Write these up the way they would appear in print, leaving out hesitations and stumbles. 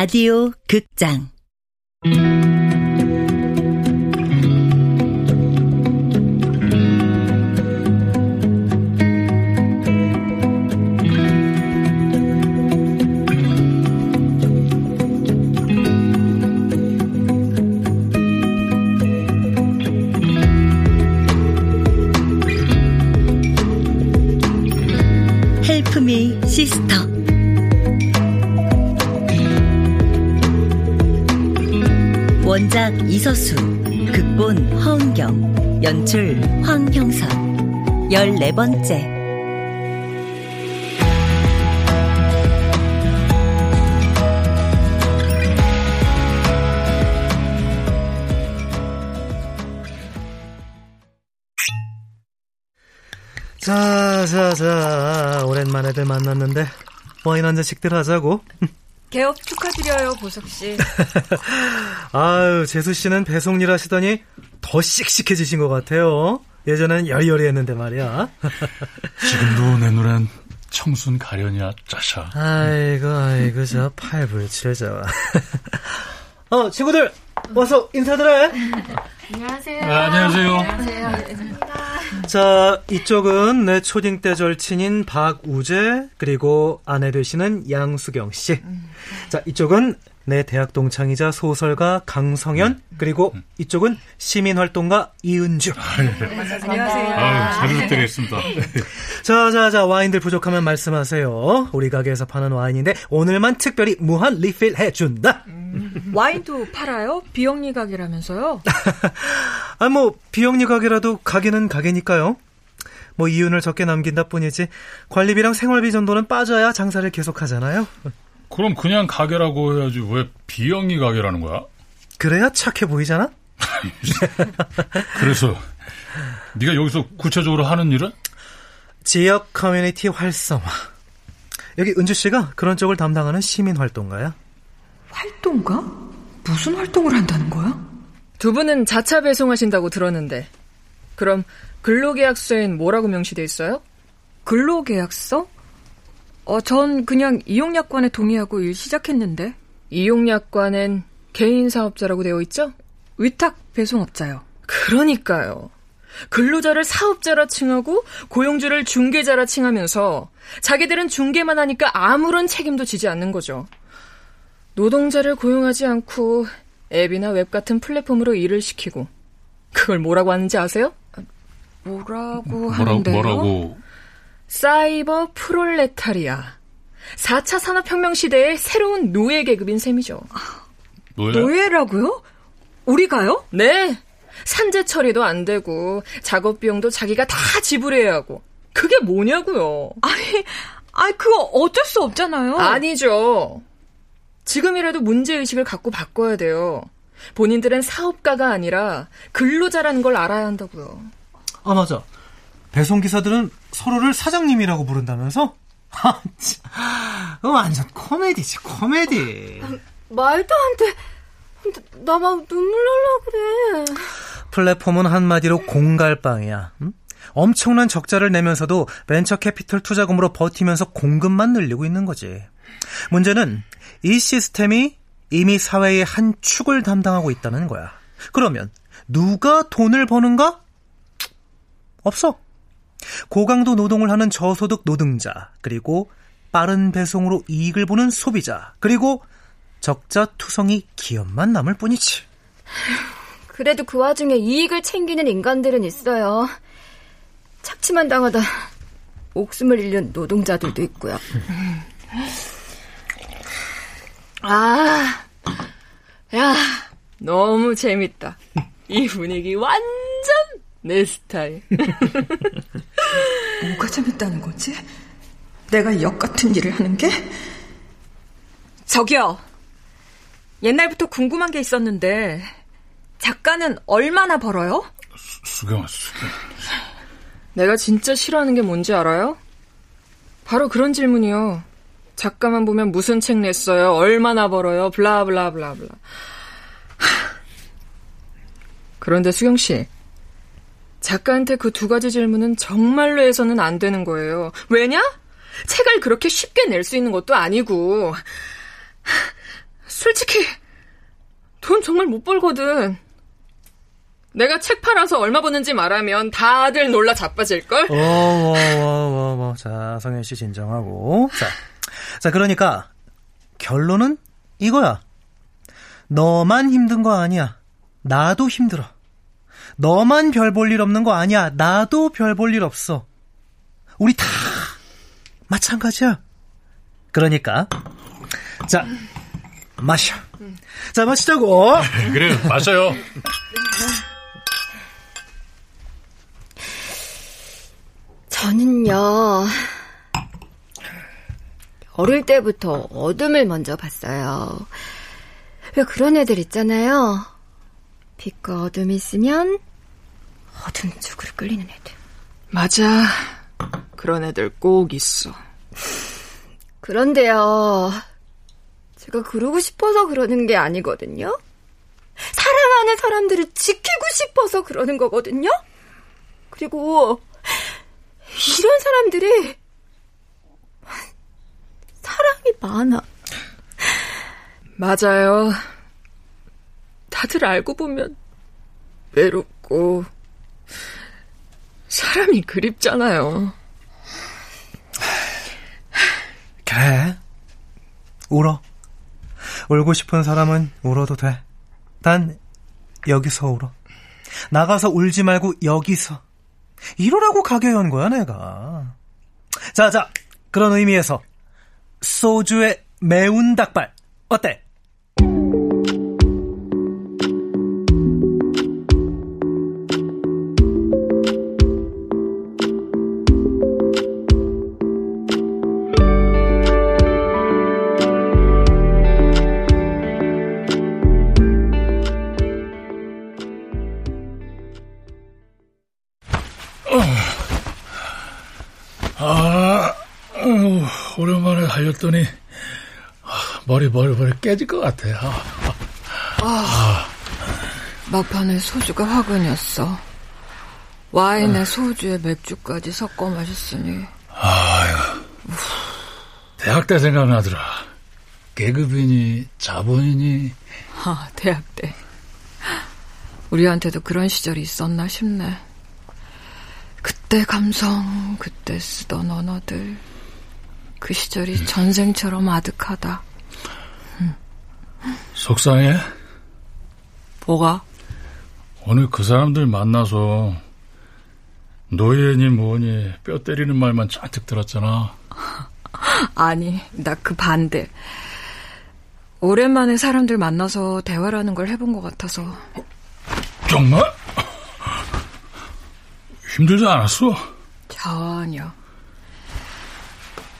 라디오 극장 Help me, sister. 원작 이서수, 극본 허은경, 연출 황형선, 14번째. 자, 오랜만에들 만났는데 와인 한 잔씩들 하자고. 개업 축하드려요, 보석씨. 아유, 재수씨는 배송일 하시더니 더 씩씩해지신 것 같아요. 예전엔 여리여리 했는데 말이야. 지금도 내 눈엔 청순 가련이야, 짜샤. 아이고, 저 팔불출자와. 친구들, 와서 인사드려. 안녕하세요. 아, 안녕하세요. 자, 이쪽은 내 초딩 때 절친인 박우재, 그리고 아내 되시는 양수경 씨. 자, 이쪽은 내 대학 동창이자 소설가 강성현, 그리고 이쪽은 시민활동가 이은주. 안녕하세요. 잘 부탁드리겠습니다. 자, 와인들 부족하면 말씀하세요. 우리 가게에서 파는 와인인데 오늘만 특별히 무한 리필 해준다. 와인도 팔아요? 비영리 가게라면서요? 비영리 가게라도 가게는 가게니까요. 이윤을 적게 남긴다 뿐이지 관리비랑 생활비 정도는 빠져야 장사를 계속하잖아요. 그럼 그냥 가게라고 해야지 왜 비영리 가게라는 거야? 그래야 착해 보이잖아? 그래서 네가 여기서 구체적으로 하는 일은? 지역 커뮤니티 활성화. 여기 은주 씨가 그런 쪽을 담당하는 시민활동가야. 활동가? 무슨 활동을 한다는 거야? 두 분은 자차 배송하신다고 들었는데 그럼 근로계약서엔 뭐라고 명시돼 있어요? 근로계약서? 전 그냥 이용약관에 동의하고 일 시작했는데. 이용약관엔 개인사업자라고 되어 있죠? 위탁배송업자요. 그러니까요. 근로자를 사업자라 칭하고 고용주를 중개자라 칭하면서 자기들은 중개만 하니까 아무런 책임도 지지 않는 거죠. 노동자를 고용하지 않고 앱이나 웹 같은 플랫폼으로 일을 시키고. 그걸 뭐라고 하는지 아세요? 뭐라고 하는데요? 뭐라고? 사이버 프로레타리아. 4차 산업혁명 시대의 새로운 노예 계급인 셈이죠. 노예라고요? 우리가요? 네. 산재 처리도 안 되고 작업 비용도 자기가 다 지불해야 하고. 그게 뭐냐고요. 아니 그거 어쩔 수 없잖아요. 아니죠. 지금이라도 문제의식을 갖고 바꿔야 돼요. 본인들은 사업가가 아니라 근로자라는 걸 알아야 한다고요. 아, 맞아. 배송기사들은 서로를 사장님이라고 부른다면서? 완전 코미디지. 말도 안 돼. 나 막 눈물 날라 그래. 플랫폼은 한마디로 공갈빵이야. 응? 엄청난 적자를 내면서도 벤처 캐피털 투자금으로 버티면서 공급만 늘리고 있는 거지. 문제는 이 시스템이 이미 사회의 한 축을 담당하고 있다는 거야. 그러면 누가 돈을 버는가? 없어. 고강도 노동을 하는 저소득 노동자, 그리고 빠른 배송으로 이익을 보는 소비자, 그리고 적자투성이 기업만 남을 뿐이지. 그래도 그 와중에 이익을 챙기는 인간들은 있어요. 착취만 당하다 목숨을 잃는 노동자들도 있고요. 너무 재밌다. 이 분위기 완전 내 스타일. 뭐가 재밌다는 거지? 내가 역 같은 일을 하는 게? 저기요. 옛날부터 궁금한 게 있었는데 작가는 얼마나 벌어요? 수경아. 내가 진짜 싫어하는 게 뭔지 알아요? 바로 그런 질문이요. 작가만 보면 무슨 책 냈어요? 얼마나 벌어요? 블라블라블라블라. 그런데 수경 씨, 작가한테 그 두 가지 질문은 정말로 해서는 안 되는 거예요. 왜냐? 책을 그렇게 쉽게 낼 수 있는 것도 아니고. 솔직히 돈 정말 못 벌거든. 내가 책 팔아서 얼마 버는지 말하면 다들 놀라 자빠질걸? 자, 성현 씨 진정하고. 자, 그러니까 결론은 이거야. 너만 힘든 거 아니야. 나도 힘들어. 너만 별 볼 일 없는 거 아니야. 나도 별 볼 일 없어. 우리 다 마찬가지야. 그러니까 자, 마셔. 자, 마시자고. 그래, 마셔요. 저는요, 어릴 때부터 어둠을 먼저 봤어요. 왜 그런 애들 있잖아요. 빛과 어둠이 있으면 어둠 쪽으로 끌리는 애들. 맞아. 그런 애들 꼭 있어. 그런데요, 제가 그러고 싶어서 그러는 게 아니거든요. 사랑하는 사람들을 지키고 싶어서 그러는 거거든요. 그리고 이런 사람들이 사랑이 많아. 맞아요. 다들 알고 보면 외롭고 사람이 그립잖아요. 그래, 울어. 울고 싶은 사람은 울어도 돼. 난 여기서 울어. 나가서 울지 말고 여기서. 이러라고 가게한 거야, 내가. 자, 그런 의미에서 소주의 매운 닭발 어때? 오랜만에 달렸더니 머리 깨질 것 같아요. 막판에 소주가 화근이었어. 와인에 소주에 맥주까지 섞어 마셨으니. 아이고, 대학 때 생각나더라. 계급이니 자본이니. 대학 때 우리한테도 그런 시절이 있었나 싶네. 그때 감성, 그때 쓰던 언어들, 그 시절이 전생처럼 아득하다. 속상해? 뭐가? 오늘 그 사람들 만나서 노예니 뭐니 뼈 때리는 말만 잔뜩 들었잖아. 아니, 나 그 반대. 오랜만에 사람들 만나서 대화라는 걸 해본 것 같아서. 정말? 힘들지 않았어? 전혀.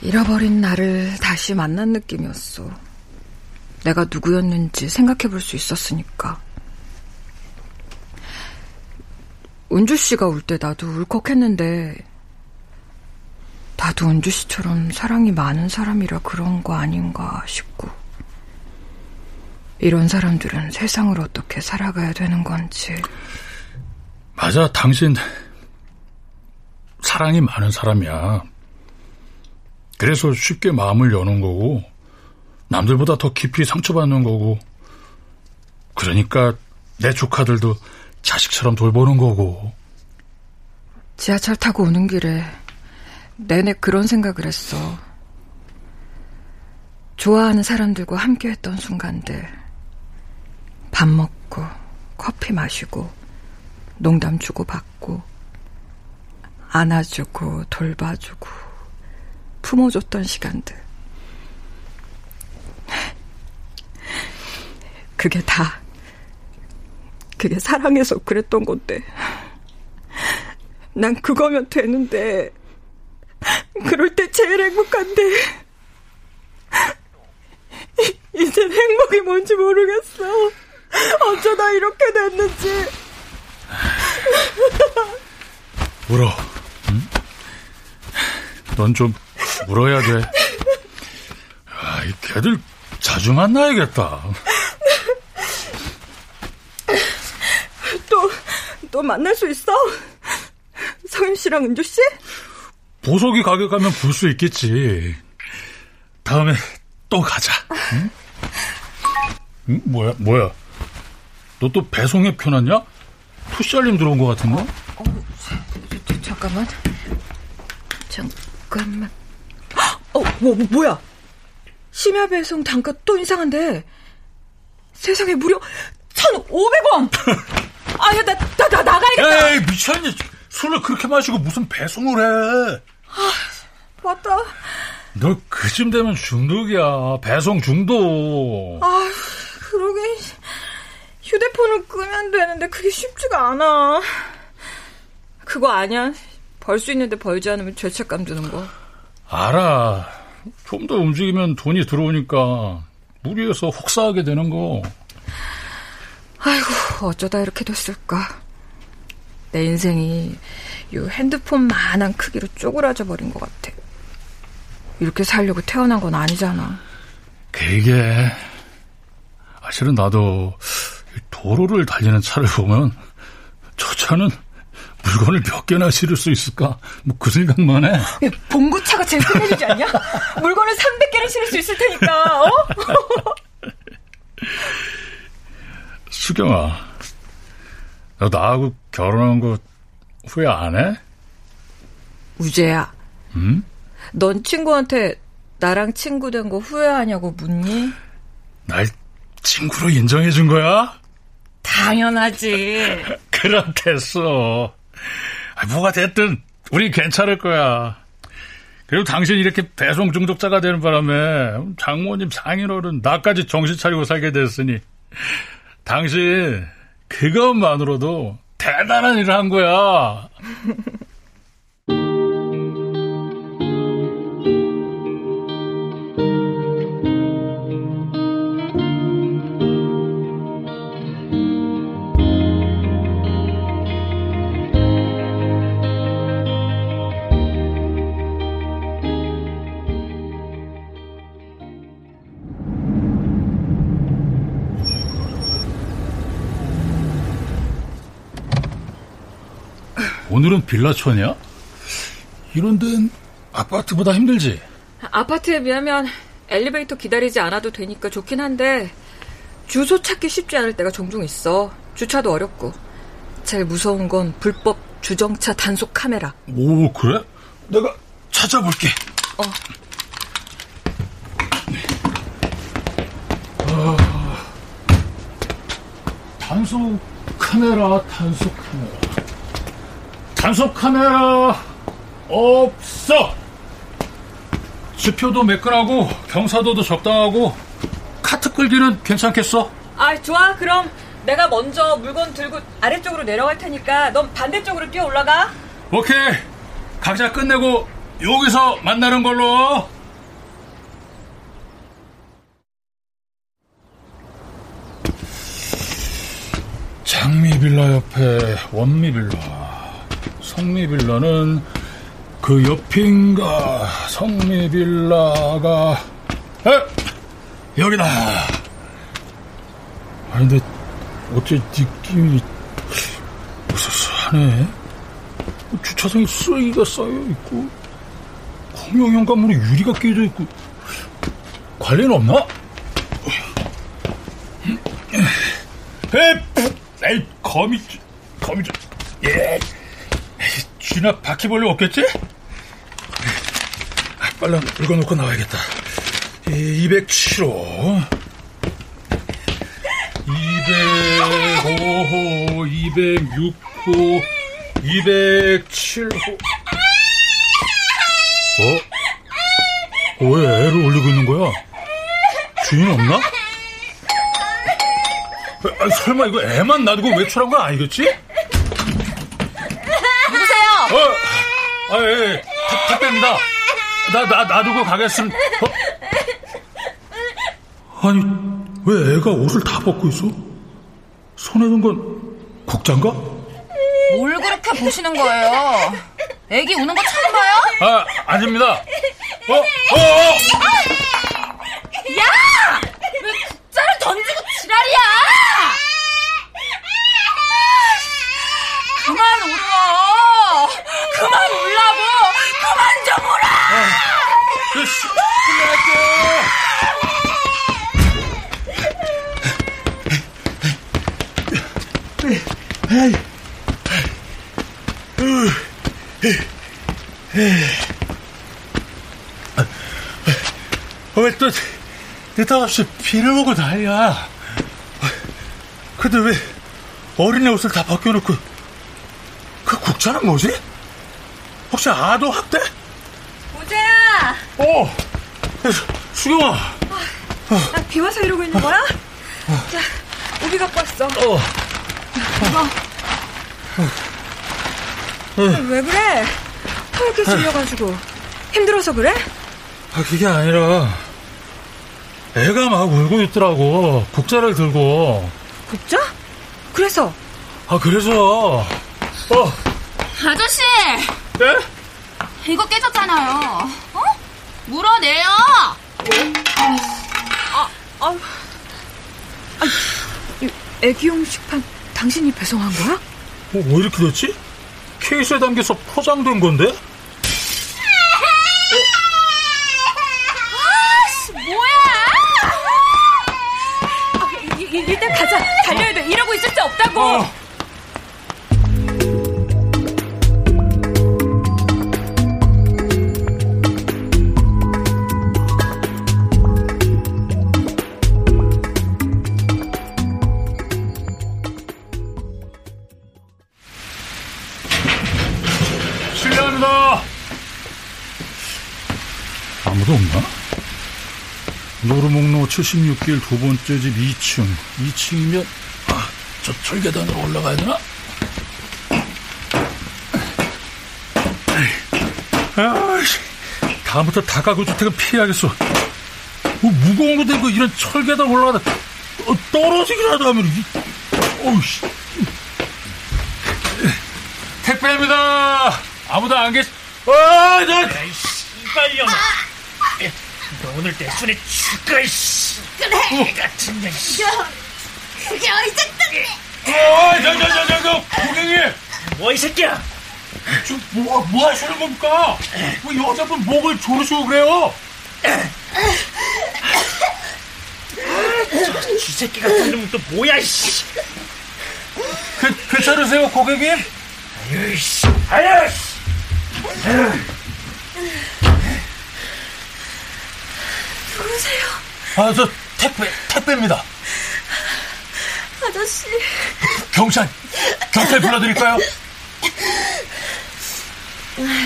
잃어버린 나를 다시 만난 느낌이었어. 내가 누구였는지 생각해볼 수 있었으니까. 은주 씨가 울 때 나도 울컥했는데, 나도 은주 씨처럼 사랑이 많은 사람이라 그런 거 아닌가 싶고, 이런 사람들은 세상을 어떻게 살아가야 되는 건지. 맞아, 당신 사랑이 많은 사람이야. 그래서 쉽게 마음을 여는 거고, 남들보다 더 깊이 상처받는 거고, 그러니까 내 조카들도 자식처럼 돌보는 거고. 지하철 타고 오는 길에 내내 그런 생각을 했어. 좋아하는 사람들과 함께했던 순간들, 밥 먹고 커피 마시고 농담 주고받고 안아주고 돌봐주고 품어줬던 시간들, 그게 사랑해서 그랬던 건데, 난 그거면 되는데, 그럴 때 제일 행복한데, 이젠 행복이 뭔지 모르겠어. 어쩌다 이렇게 됐는지. 울어. 응? 넌 좀 울어야 돼. 이 걔들 자주 만나야겠다. 또 만날 수 있어? 성현 씨랑 은주 씨? 보석이 가게 가면 볼 수 있겠지. 다음에 또 가자. 응? 응? 뭐야? 너 또 배송앱 켜놨냐? 토시 알림 들어온 것 같은데? 잠깐만. 뭐야? 심야 배송 단가 또 인상한데. 세상에 무려 1,500원! 아, 야, 나 나가야겠다. 에이, 미쳤니? 술을 그렇게 마시고 무슨 배송을 해? 아, 맞다. 너 그쯤 되면 중독이야. 배송 중독. 아, 그러게. 휴대폰을 끄면 되는데 그게 쉽지가 않아. 그거 아냐? 벌 수 있는데 벌지 않으면 죄책감 드는 거. 알아. 좀 더 움직이면 돈이 들어오니까 무리해서 혹사하게 되는 거. 아이고, 어쩌다 이렇게 됐을까. 내 인생이 이 핸드폰만한 크기로 쪼그라져 버린 것 같아. 이렇게 살려고 태어난 건 아니잖아. 그게 사실은 나도 도로를 달리는 차를 보면 저 차는 물건을 몇 개나 실을 수 있을까? 뭐 그 생각만 해. 봉고차가 제일 편해지지 않냐? 물건을 300개를 실을 수 있을 테니까. 어? 수경아, 너 나하고 결혼한 거 후회 안 해? 우재야. 응? 넌 친구한테 나랑 친구 된 거 후회하냐고 묻니? 날 친구로 인정해 준 거야? 당연하지. 그렇겠어. 뭐가 됐든 우리 괜찮을 거야. 그리고 당신 이렇게 배송 중독자가 되는 바람에 장모님, 장인어른, 나까지 정신 차리고 살게 됐으니 당신 그것만으로도 대단한 일을 한 거야. 오늘은 빌라촌이야? 이런 데는 아파트보다 힘들지? 아파트에 비하면 엘리베이터 기다리지 않아도 되니까 좋긴 한데 주소 찾기 쉽지 않을 때가 종종 있어. 주차도 어렵고. 제일 무서운 건 불법 주정차 단속 카메라. 오, 그래? 내가 찾아볼게. 단속 카메라. 단속 카메라 없어. 지표도 매끈하고 경사도도 적당하고 카트 끌기는 괜찮겠어? 아, 좋아. 그럼 내가 먼저 물건 들고 아래쪽으로 내려갈 테니까 넌 반대쪽으로 뛰어 올라가. 오케이. 각자 끝내고 여기서 만나는 걸로. 장미빌라 옆에 원미빌라, 성미빌라는 그 옆인가. 성미빌라가 여기다. 아니, 근데 어째 느낌이 무서워하네. 주차장에 쓰레기가 쌓여있고 공용형 건물에 유리가 깨져있고. 관리는 없나? 에이, 거미 좀. 예. 쥐나 바퀴벌레 없겠지? 빨라, 물건 놓고 나와야겠다. 207호 205호 206호 207호. 왜 애를 올리고 있는 거야? 주인 없나? 아니, 설마 이거 애만 놔두고 외출한 건 아니겠지? 다 뺍니다. 놔두고 가겠습니다. 아니, 왜 애가 옷을 다 벗고 있어? 손에 든 건 국자인가? 뭘 그렇게 보시는 거예요? 애기 우는 거 처음 봐요? 아, 아닙니다. 야! 왜 국자를 던지고 지랄이야? 그만 울어. 그만 울라고! 그만 좀 울어! 끝내갈게요. 왜 또 느닷없이 비를 먹고 난리야. 근데 왜 어린애 옷을 다 벗겨놓고 그 국자는 뭐지? 혹시 아동 학대? 우재야. 수경아. 나 비 와서 이러고 있는 거야? 자, 우비 갖고 왔어. 왜 그래? 털 이렇게 질려가지고 힘들어서 그래? 아, 그게 아니라 애가 막 울고 있더라고. 국자를 들고. 국자? 그래서? 아, 그래서. 아저씨. 네? 이거 깨졌잖아요. 어? 물어내요. 애기용 식판 당신이 배송한 거야? 왜 이렇게 됐지? 케이스에 담겨서 포장된 건데? 아씨, 뭐야? 일단 가자. 달려야 돼. 이러고 있을 수 없다고. 노루몽로 76길 두 번째 집 2층. 2층이면 저 철계단으로 올라가야 되나? 아이씨, 다음부터 다가구 주택은 피해야겠어. 무거운 거 들고 이런 철계단 올라가다 떨어지기라도 하면. 어우씨. 택배입니다. 아무도 안 계시. 빨리 와. 너 오늘 내 손에 죽어, 이씨. 그래. 같은 년, 이씨. 그게 어디서 뜬데? 고객님. 뭐, 이 새끼야? 지금 뭐 하시는 겁니까? 왜 여자분 목을 조르시고 그래요? 이 새끼 같은 놈은 또 뭐야, 이씨. 괜찮으세요, 고객님? 아유, 이씨. 아유, 씨. 누구세요? 저 택배입니다. 아저씨. 경찰 불러드릴까요?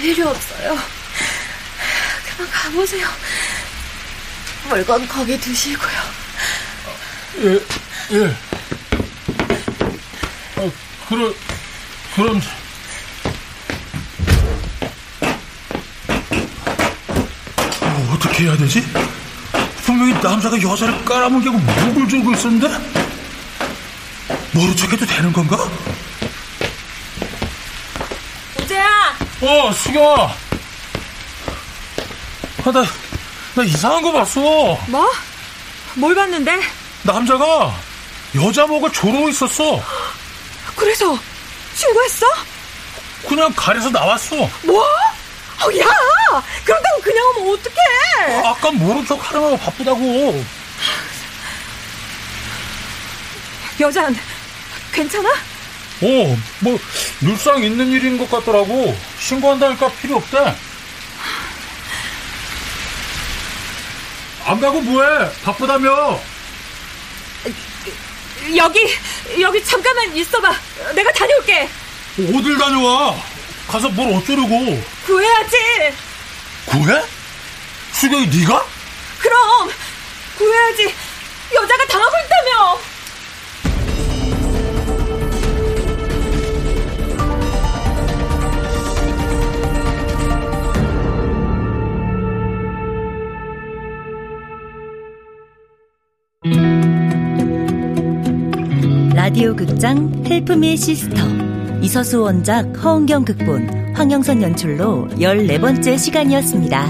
필요 없어요. 그만 가보세요. 물건 거기 두시고요. 예. 그럼. 어떻게 해야 되지? 분명히 남자가 여자를 깔아뭉개고 목을 조고 있었는데 모른 척해도 되는 건가? 우재야. 수경아. 나 이상한 거 봤어. 뭐? 뭘 봤는데? 남자가 여자 목을 조르고 있었어. 그래서 신고했어? 그냥 가려서 나왔어. 뭐? 야, 그런다고 그냥 오면 어떡해. 아까 모른 척 하느라고 바쁘다고. 여잔 괜찮아? 뭐 늘상 있는 일인 것 같더라고. 신고한다니까 필요 없대. 안 가고 뭐해, 바쁘다며. 여기 잠깐만 있어봐. 내가 다녀올게. 어딜 다녀와? 가서 뭘 어쩌려고? 구해야지. 구해? 수경이 네가? 그럼 구해야지. 여자가 당하고 있다며. 라디오 극장 Help me, sister. 이서수 원작, 허은경 극본, 황형선 연출로 14번째 시간이었습니다.